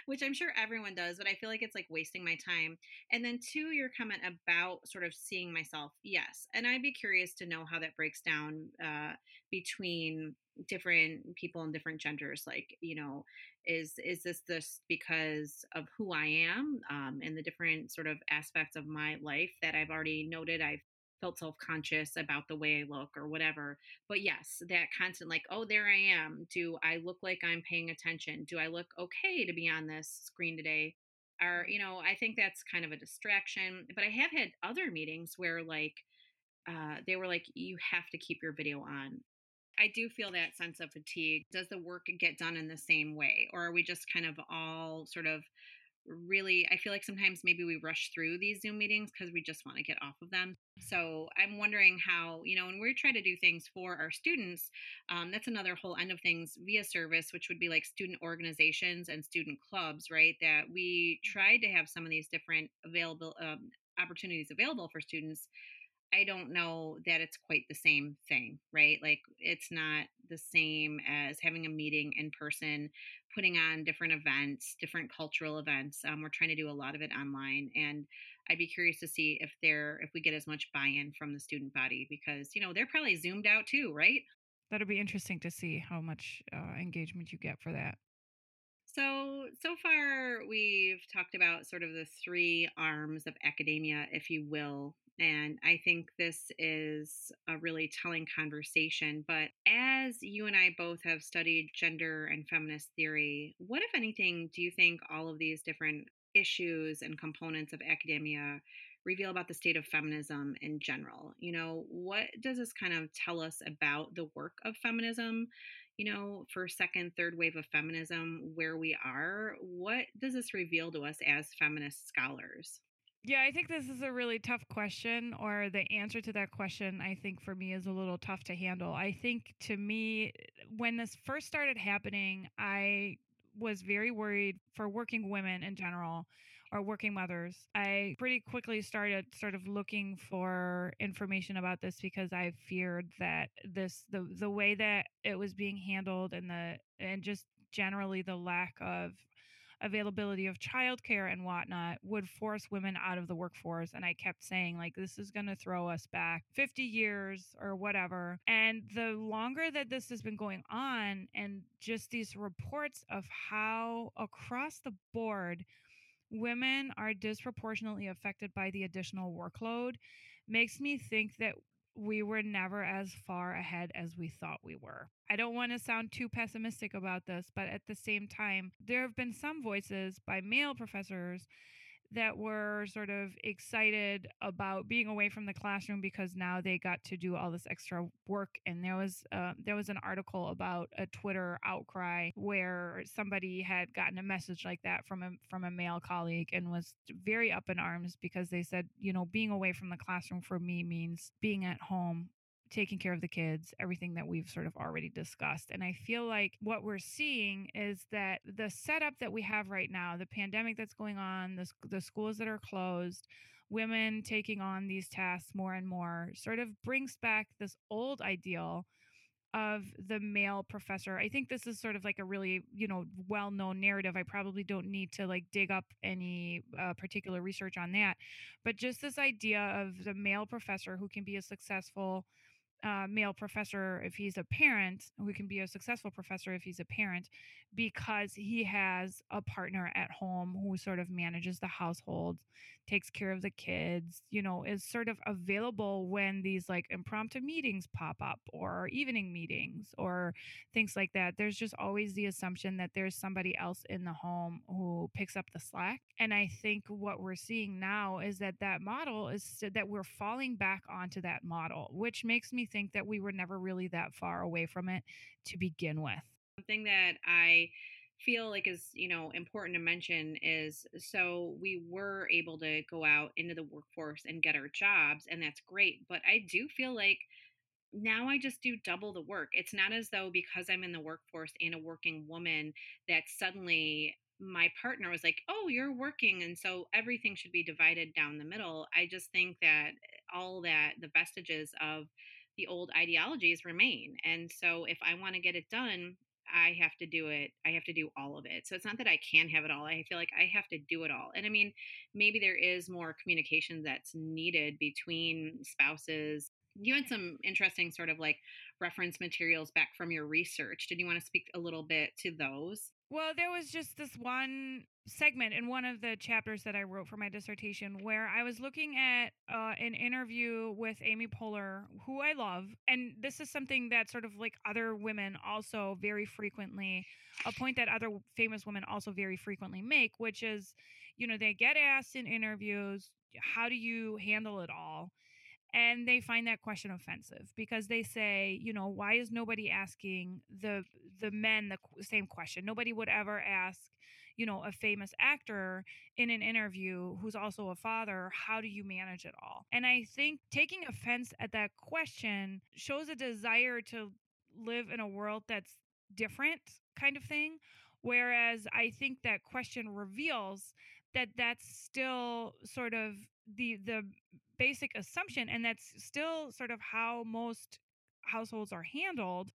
which I'm sure everyone does, but I feel like it's like wasting my time. And then to your comment about sort of seeing myself, yes. And I'd be curious to know how that breaks down uh, between different people and different genders. Like, you know, is, is this this because of who I am um, and the different sort of aspects of my life that I've already noted? I've felt self-conscious about the way I look or whatever. But yes, that constant like, oh, there I am. Do I look like I'm paying attention? Do I look okay to be on this screen today? Or, you know, I think that's kind of a distraction. But I have had other meetings where like, uh, they were like, you have to keep your video on. I do feel that sense of fatigue. Does the work get done in the same way? Or are we just kind of all sort of really, I feel like sometimes maybe we rush through these Zoom meetings because we just want to get off of them. So I'm wondering how, you know, when we're trying to do things for our students, um, that's another whole end of things via service, which would be like student organizations and student clubs, right? That we tried to have some of these different available um, opportunities available for students. I don't know that it's quite the same thing, right? Like it's not the same as having a meeting in person, putting on different events, different cultural events. Um, we're trying to do a lot of it online. And I'd be curious to see if there, if we get as much buy-in from the student body, because, you know, they're probably Zoomed out too, right? That'll be interesting to see how much uh, engagement you get for that. So, so far we've talked about sort of the three arms of academia, if you will. And I think this is a really telling conversation. But as you and I both have studied gender and feminist theory, what, if anything, do you think all of these different issues and components of academia reveal about the state of feminism in general? You know, what does this kind of tell us about the work of feminism? You know, for second, third wave of feminism, where we are, what does this reveal to us as feminist scholars? Yeah, I think this is a really tough question, or the answer to that question, I think for me is a little tough to handle. I think to me, when this first started happening, I was very worried for working women in general, or working mothers. I pretty quickly started sort of looking for information about this because I feared that this, the the way that it was being handled and the and just generally the lack of availability of childcare and whatnot would force women out of the workforce. And I kept saying, like, this is going to throw us back fifty years or whatever. And the longer that this has been going on, and just these reports of how across the board women are disproportionately affected by the additional workload, makes me think that we were never as far ahead as we thought we were. I don't want to sound too pessimistic about this, but at the same time, there have been some voices by male professors that were sort of excited about being away from the classroom because now they got to do all this extra work. And there was uh, there was an article about a Twitter outcry where somebody had gotten a message like that from a, from a male colleague and was very up in arms because they said, you know, being away from the classroom for me means being at home, taking care of the kids, everything that we've sort of already discussed. And I feel like what we're seeing is that the setup that we have right now, the pandemic that's going on, the, the schools that are closed, women taking on these tasks more and more, sort of brings back this old ideal of the male professor. I think this is sort of like a really, you know, well-known narrative. I probably don't need to like dig up any uh, particular research on that, but just this idea of the male professor who can be a successful Uh, male professor if he's a parent, who can be a successful professor if he's a parent, because he has a partner at home who sort of manages the household, takes care of the kids, you know, is sort of available when these like impromptu meetings pop up or evening meetings or things like that. There's just always the assumption that there's somebody else in the home who picks up the slack. And I think what we're seeing now is that that model is that we're falling back onto that model, which makes me think that we were never really that far away from it to begin with. Something that I feel like is, you know, important to mention is, so we were able to go out into the workforce and get our jobs, and that's great. But I do feel like now I just do double the work. It's not as though because I'm in the workforce and a working woman that suddenly my partner was like, oh, you're working, and so everything should be divided down the middle. I just think that all that, the vestiges of the old ideologies remain. And so if I want to get it done, I have to do it. I have to do all of it. So it's not that I can have it all. I feel like I have to do it all. And I mean, maybe there is more communication that's needed between spouses. You had some interesting sort of like reference materials back from your research. Did you want to speak a little bit to those? Well, there was just this one segment in one of the chapters that I wrote for my dissertation where I was looking at uh, an interview with Amy Poehler, who I love. And this is something that sort of like other women also very frequently, a point that other famous women also very frequently make, which is, you know, they get asked in interviews, how do you handle it all? And they find that question offensive because they say, you know, why is nobody asking the the men the same question? Nobody would ever ask, you know, a famous actor in an interview who's also a father, how do you manage it all? And I think taking offense at that question shows a desire to live in a world that's different, kind of thing. Whereas I think that question reveals that that's still sort of the the basic assumption, and that's still sort of how most households are handled,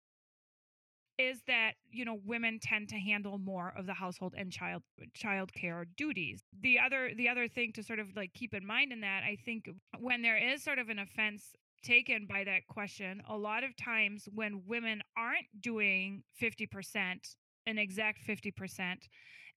is that, you know, women tend to handle more of the household and child childcare duties. The other the other thing to sort of like keep in mind in that, I think when there is sort of an offense taken by that question, a lot of times when women aren't doing fifty percent, an exact fifty percent,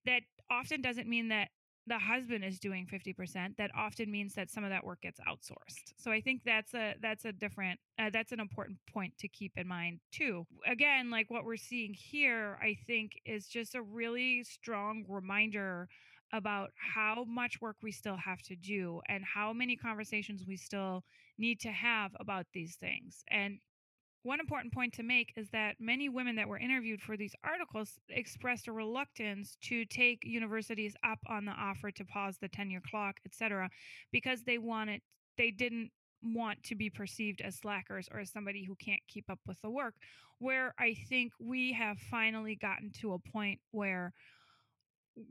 that often doesn't mean that the husband is doing fifty percent. That often means that some of that work gets outsourced. So I think that's a that's a different uh, that's an important point to keep in mind too. Again, like what we're seeing here, I think is just a really strong reminder about how much work we still have to do and how many conversations we still need to have about these things. And One important point to make is that many women that were interviewed for these articles expressed a reluctance to take universities up on the offer to pause the tenure clock, et cetera, because they wanted, they didn't want to be perceived as slackers or as somebody who can't keep up with the work, where I think we have finally gotten to a point where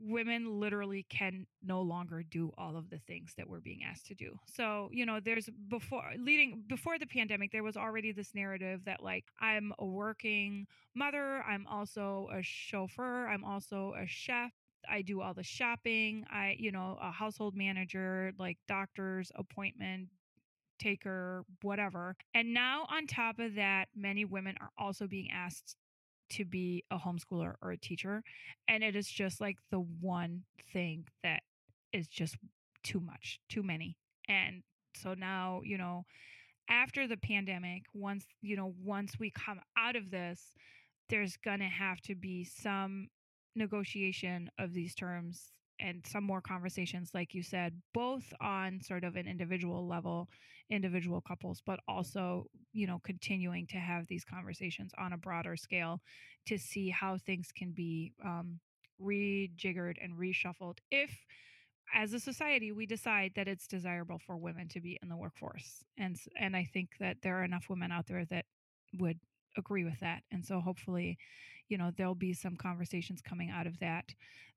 women literally can no longer do all of the things that we're being asked to do. So, you know, there's before leading before the pandemic, there was already this narrative that like, I'm a working mother. I'm also a chauffeur. I'm also a chef. I do all the shopping. I, you know, a household manager, like doctor's appointment taker, whatever. And now on top of that, many women are also being asked to be a homeschooler or a teacher. And it is just like the one thing that is just too much, too many. And so now, you know, after the pandemic, once, you know, once we come out of this, there's going to have to be some negotiation of these terms and some more conversations, like you said, both on sort of an individual level, individual couples, but also, you know, continuing to have these conversations on a broader scale to see how things can be um, rejiggered and reshuffled if, as a society, we decide that it's desirable for women to be in the workforce. And, and I think that there are enough women out there that would agree with that. And so hopefully, you know, there'll be some conversations coming out of that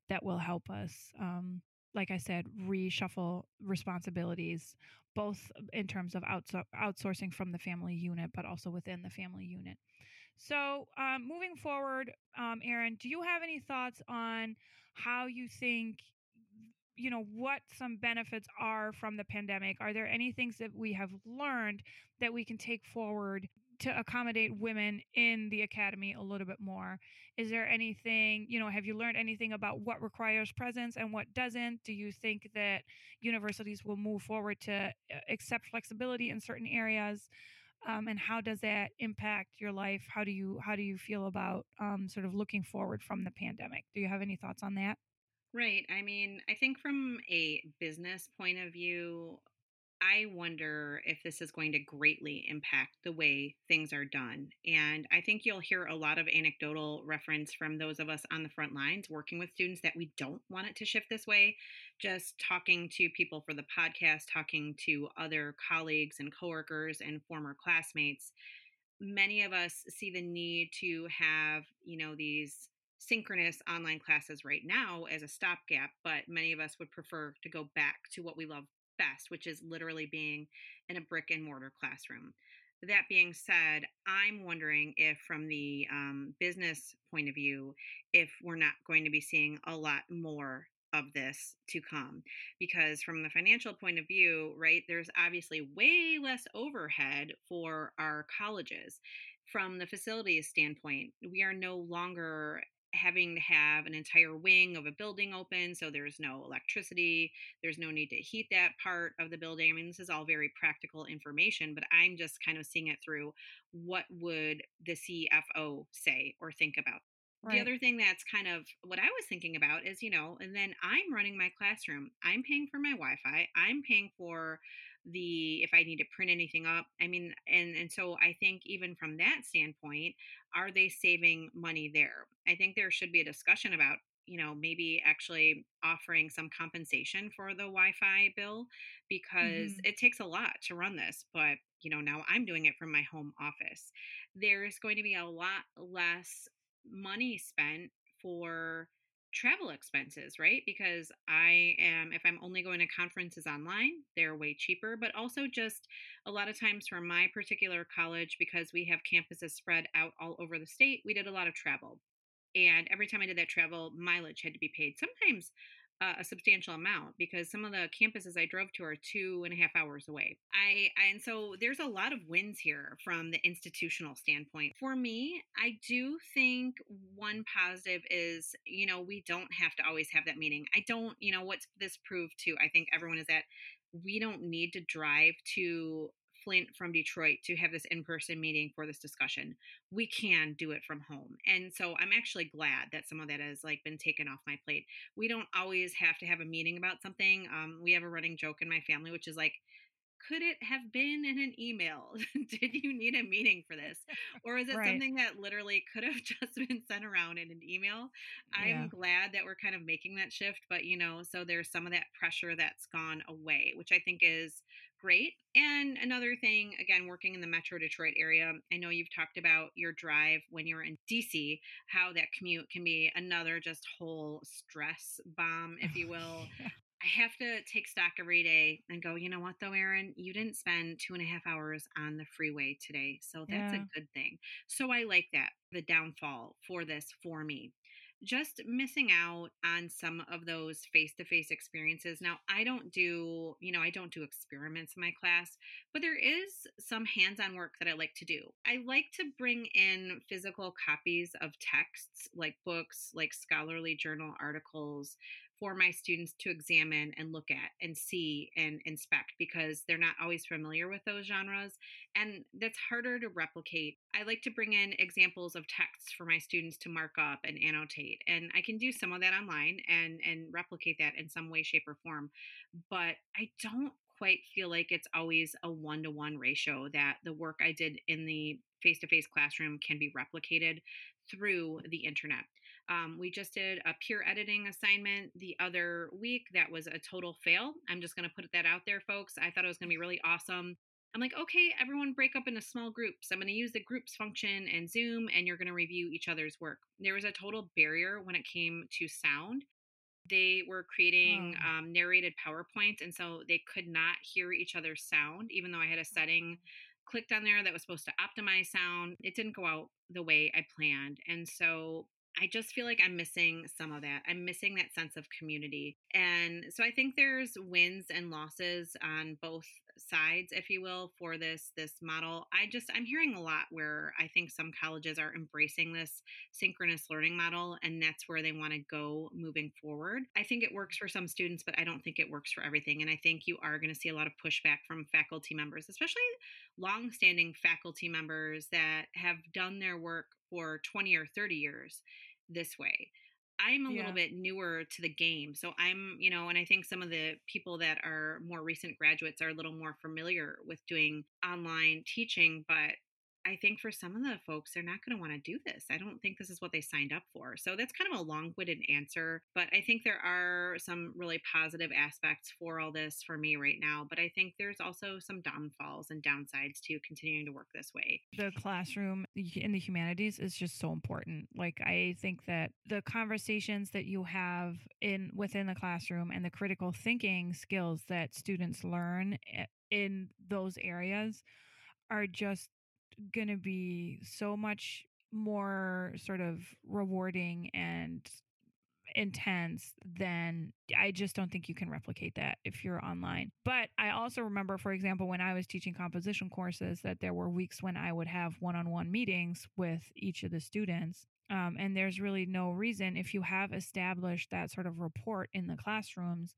that will help us, um, like I said, reshuffle responsibilities, both in terms of outso- outsourcing from the family unit, but also within the family unit. So um, moving forward, um, Erin, do you have any thoughts on how you think, you know, what some benefits are from the pandemic? Are there any things that we have learned that we can take forward to accommodate women in the academy a little bit more? Is there anything, you know, have you learned anything about what requires presence and what doesn't? Do you think that universities will move forward to accept flexibility in certain areas? Um, and how does that impact your life? How do you, how do you feel about um, sort of looking forward from the pandemic? Do you have any thoughts on that? Right. I mean, I think from a business point of view, I wonder if this is going to greatly impact the way things are done. And I think you'll hear a lot of anecdotal reference from those of us on the front lines working with students that we don't want it to shift this way. Just talking to people for the podcast, talking to other colleagues and coworkers and former classmates, many of us see the need to have, you know, these synchronous online classes right now as a stopgap, but many of us would prefer to go back to what we love best, which is literally being in a brick and mortar classroom. That being said, I'm wondering if from the um, business point of view, if we're not going to be seeing a lot more of this to come, because from the financial point of view, right, there's obviously way less overhead for our colleges. From the facilities standpoint, we are no longer having to have an entire wing of a building open. So there's no electricity. There's no need to heat that part of the building. I mean, this is all very practical information, but I'm just kind of seeing it through what would the C F O say or think about. Right. The other thing that's kind of what I was thinking about is, you know, and then I'm running my classroom. I'm paying for my Wi-Fi. I'm paying for the, if I need to print anything up, I mean, and, and so I think even from that standpoint, are they saving money there? I think there should be a discussion about, you know, maybe actually offering some compensation for the Wi-Fi bill, because mm-hmm. it takes a lot to run this, but you know, now I'm doing it from my home office. There's going to be a lot less money spent for travel expenses, right? Because I am, if I'm only going to conferences online, they're way cheaper, but also just a lot of times for my particular college, because we have campuses spread out all over the state, we did a lot of travel. And every time I did that travel, mileage had to be paid, sometimes uh, a substantial amount, because some of the campuses I drove to are two and a half hours away. I, and so there's a lot of wins here from the institutional standpoint. For me, I do think one positive is, you know, we don't have to always have that meeting. I don't, you know, what's this proved to, I think everyone is that we don't need to drive to Flint from Detroit to have this in-person meeting for this discussion. We can do it from home. And so I'm actually glad that some of that has like been taken off my plate. We don't always have to have a meeting about something. Um, we have a running joke in my family, which is like, could it have been in an email? Did you need a meeting for this? Or is it right. something that literally could have just been sent around in an email? Yeah. I'm glad that we're kind of making that shift, but you know, so there's some of that pressure that's gone away, which I think is great. And another thing, again, working in the Metro Detroit area, I know you've talked about your drive when you were in D C, how that commute can be another just whole stress bomb, if you will. yeah. I have to take stock every day and go, you know what though, Erin, you didn't spend two and a half hours on the freeway today. So that's yeah. a good thing. So I like that, the downfall for this for me. Just missing out on some of those face-to-face experiences. Now, I don't do, you know, I don't do experiments in my class, but there is some hands-on work that I like to do. I like to bring in physical copies of texts, like books, like scholarly journal articles, for my students to examine and look at and see and inspect, because they're not always familiar with those genres. And that's harder to replicate. I like to bring in examples of texts for my students to mark up and annotate. And I can do some of that online and, and replicate that in some way, shape, or form. But I don't quite feel like it's always a one-to-one ratio that the work I did in the face-to-face classroom can be replicated through the internet. Um, we just did a peer editing assignment the other week that was a total fail. I'm just going to put that out there, folks. I thought it was going to be really awesome. I'm like, okay, everyone break up into small groups. I'm going to use the groups function in Zoom, and you're going to review each other's work. There was a total barrier when it came to sound. They were creating oh. um, narrated PowerPoints, and so they could not hear each other's sound, even though I had a setting clicked on there that was supposed to optimize sound. It didn't go out the way I planned. And so I just feel like I'm missing some of that. I'm missing that sense of community. And so I think there's wins and losses on both sides, if you will, for this, this model. I just, I'm hearing a lot where I think some colleges are embracing this synchronous learning model, and that's where they want to go moving forward. I think it works for some students, but I don't think it works for everything. And I think you are going to see a lot of pushback from faculty members, especially longstanding faculty members that have done their work for twenty or thirty years this way. I'm a yeah. little bit newer to the game. So I'm, you know, and I think some of the people that are more recent graduates are a little more familiar with doing online teaching, but I think for some of the folks, they're not going to want to do this. I don't think this is what they signed up for. So that's kind of a long-winded answer, but I think there are some really positive aspects for all this for me right now. But I think there's also some downfalls and downsides to continuing to work this way. The classroom in the humanities is just so important. Like, I think that the conversations that you have in within the classroom and the critical thinking skills that students learn in those areas are just going to be so much more sort of rewarding and intense than I just don't think you can replicate that if you're online. But I also remember, for example, when I was teaching composition courses, that there were weeks when I would have one-on-one meetings with each of the students. Um, and there's really no reason, if you have established that sort of rapport in the classrooms,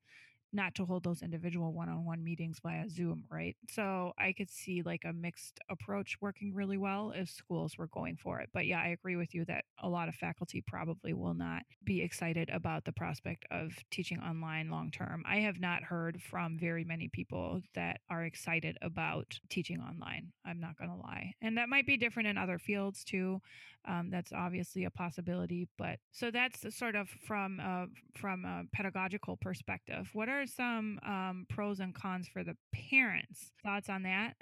not to hold those individual one-on-one meetings via Zoom, right? So I could see like a mixed approach working really well if schools were going for it. But yeah, I agree with you that a lot of faculty probably will not be excited about the prospect of teaching online long-term. I have not heard from very many people that are excited about teaching online. I'm not going to lie. And that might be different in other fields too. Um, that's obviously a possibility. But so that's sort of from a, from a pedagogical perspective. What are some um, pros and cons for the parents? Thoughts on that?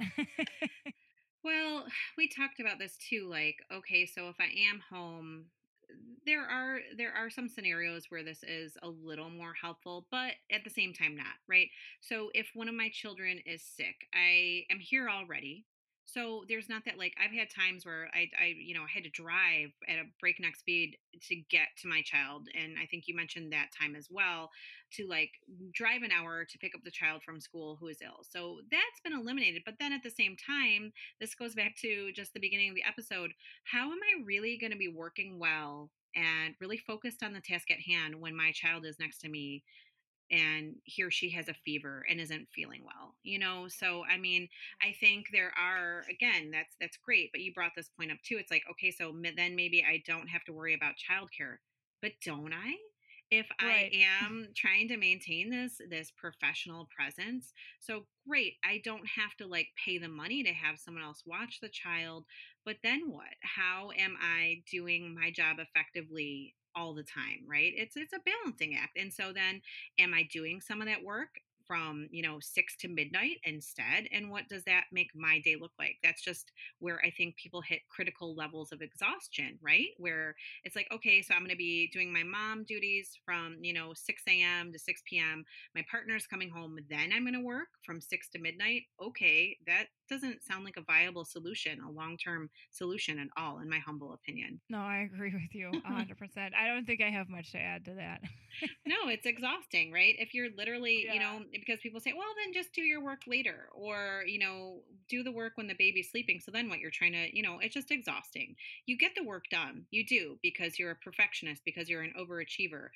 Well, we talked about this too. Like, okay, so if I am home, there are there are some scenarios where this is a little more helpful, but at the same time, not, right? So if one of my children is sick, I am here already. So there's not that, like, I've had times where I, I, you know, I had to drive at a breakneck speed to get to my child. And I think you mentioned that time as well, to like drive an hour to pick up the child from school who is ill. So that's been eliminated. But then at the same time, this goes back to just the beginning of the episode. How am I really going to be working well and really focused on the task at hand when my child is next to me and he or she has a fever and isn't feeling well, you know? So, I mean, I think there are, again, that's, that's great, but you brought this point up too. It's like, okay, so then maybe I don't have to worry about childcare, but don't I? if right. I am trying to maintain this, this professional presence. So great. I don't have to like pay the money to have someone else watch the child, but then what? How am I doing my job effectively all the time? Right. It's, it's a balancing act. And so then am I doing some of that work from, you know, six to midnight instead? And what does that make my day look like? That's just where I think people hit critical levels of exhaustion, right? Where it's like, okay, so I'm going to be doing my mom duties from, you know, six a.m. to six p.m. My partner's coming home. Then I'm going to work from six to midnight. Okay. That doesn't sound like a viable solution, a long-term solution at all, in my humble opinion. No, I agree with you one hundred percent. I don't think I have much to add to that. No, it's exhausting, right? If you're literally, yeah. you know, because people say, well, then just do your work later, or, you know, do the work when the baby's sleeping. So then what you're trying to, you know, it's just exhausting. You get the work done. You do, because you're a perfectionist, because you're an overachiever,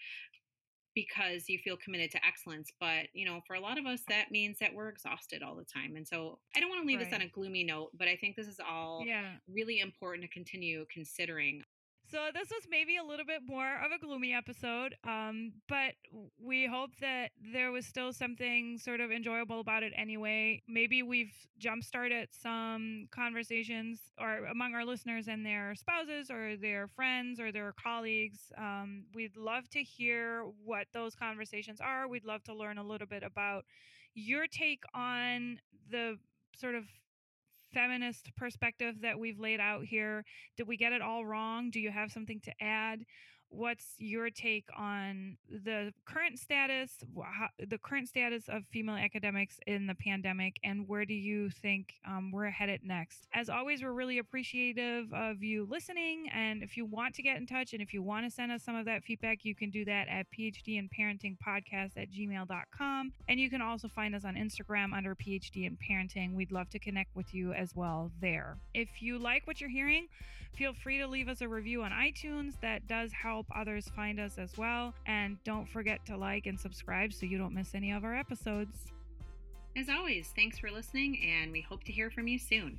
because you feel committed to excellence. But, you know, for a lot of us, that means that we're exhausted all the time. And so I don't want to leave right. this on a gloomy note, but I think this is all yeah. really important to continue considering. So this was maybe a little bit more of a gloomy episode, um, but we hope that there was still something sort of enjoyable about it anyway. Maybe we've jump-started some conversations or among our listeners and their spouses or their friends or their colleagues. Um, we'd love to hear what those conversations are. We'd love to learn a little bit about your take on the sort of feminist perspective that we've laid out here. Did we get it all wrong? Do you have something to add? What's your take on the current status, the current status of female academics in the pandemic, and where do you think um, we're headed next? As always, we're really appreciative of you listening. And if you want to get in touch and if you want to send us some of that feedback, you can do that at PhD in Parenting Podcast at gmail dot com. And you can also find us on Instagram under PhD in Parenting. We'd love to connect with you as well there. If you like what you're hearing, feel free to leave us a review on iTunes. That does help others find us as well. And don't forget to like and subscribe so you don't miss any of our episodes. As always, thanks for listening, and we hope to hear from you soon.